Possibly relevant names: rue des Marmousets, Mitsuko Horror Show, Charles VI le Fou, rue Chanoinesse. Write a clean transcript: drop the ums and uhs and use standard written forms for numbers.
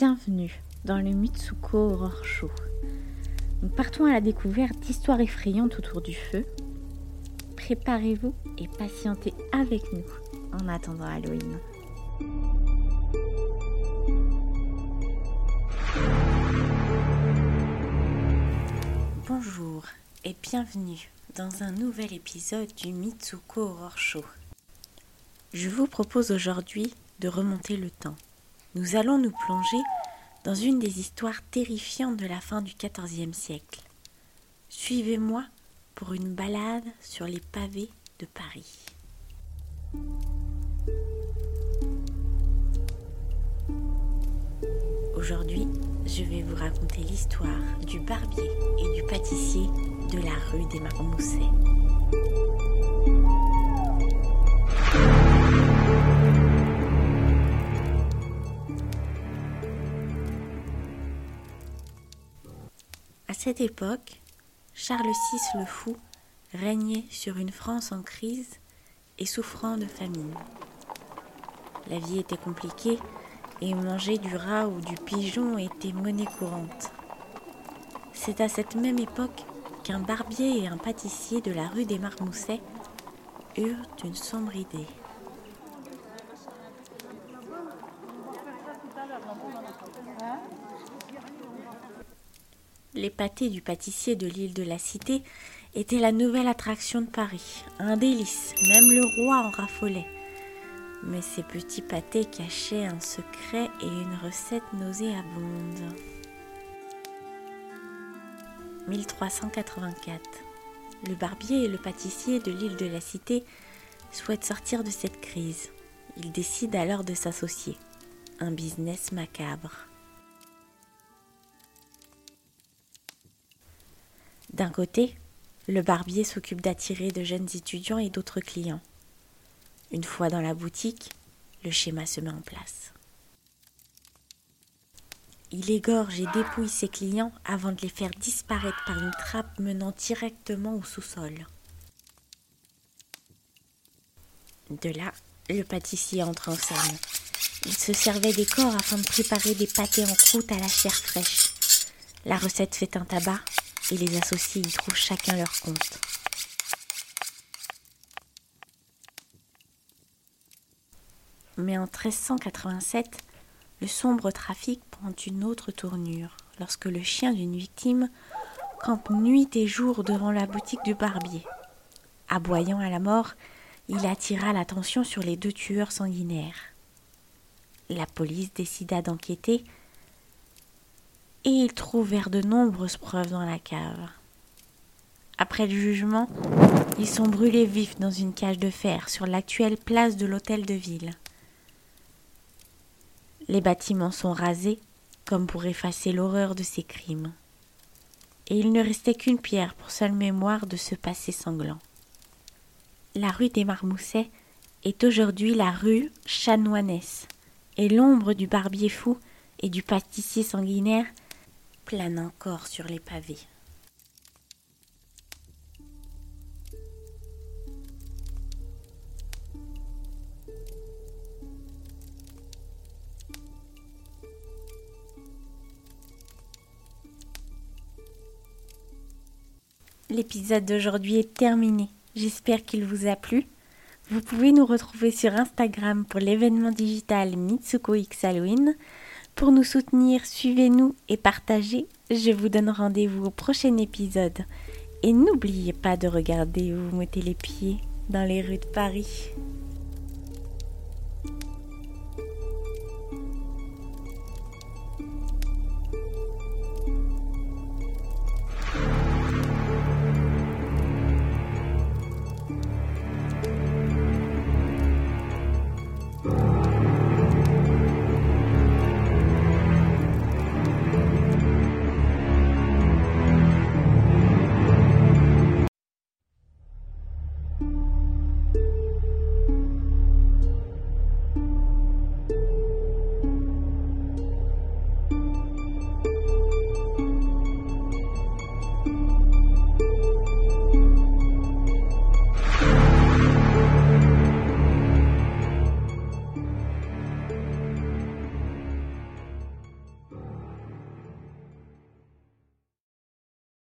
Bienvenue dans le Mitsuko Horror Show. Nous partons à la découverte d'histoires effrayantes autour du feu. Préparez-vous et patientez avec nous en attendant Halloween. Bonjour et bienvenue dans un nouvel épisode du Mitsuko Horror Show. Je vous propose aujourd'hui de remonter le temps. Nous allons nous plonger dans une des histoires terrifiantes de la fin du XIVe siècle. Suivez-moi pour une balade sur les pavés de Paris. Aujourd'hui, je vais vous raconter l'histoire du barbier et du pâtissier de la rue des Marmousets. À cette époque, Charles VI le Fou régnait sur une France en crise et souffrant de famine. La vie était compliquée et manger du rat ou du pigeon était monnaie courante. C'est à cette même époque qu'un barbier et un pâtissier de la rue des Marmousets eurent une sombre idée. Les pâtés du pâtissier de l'île de la Cité étaient la nouvelle attraction de Paris. Un délice, même le roi en raffolait. Mais ces petits pâtés cachaient un secret et une recette nauséabonde. 1384. Le barbier et le pâtissier de l'île de la Cité souhaitent sortir de cette crise. Ils décident alors de s'associer. Un business macabre. D'un côté, le barbier s'occupe d'attirer de jeunes étudiants et d'autres clients. Une fois dans la boutique, le schéma se met en place. Il égorge et dépouille ses clients avant de les faire disparaître par une trappe menant directement au sous-sol. De là, le pâtissier entre en scène. Il se servait des corps afin de préparer des pâtés en croûte à la chair fraîche. La recette fait un tabac. Et les associés y trouvent chacun leur compte. Mais en 1387, le sombre trafic prend une autre tournure lorsque le chien d'une victime campe nuit et jour devant la boutique du barbier. Aboyant à la mort, il attira l'attention sur les deux tueurs sanguinaires. La police décida d'enquêter. Et ils trouvèrent de nombreuses preuves dans la cave. Après le jugement, ils sont brûlés vifs dans une cage de fer sur l'actuelle place de l'hôtel de ville. Les bâtiments sont rasés, comme pour effacer l'horreur de ces crimes. Et il ne restait qu'une pierre pour seule mémoire de ce passé sanglant. La rue des Marmousets est aujourd'hui la rue Chanoinesse, et l'ombre du barbier fou et du pâtissier sanguinaire plane encore sur les pavés. L'épisode d'aujourd'hui est terminé. J'espère qu'il vous a plu. Vous pouvez nous retrouver sur Instagram pour l'événement digital Mitsuko X Halloween. Pour nous soutenir, suivez-nous et partagez. Je vous donne rendez-vous au prochain épisode. Et n'oubliez pas de regarder où vous mettez les pieds dans les rues de Paris.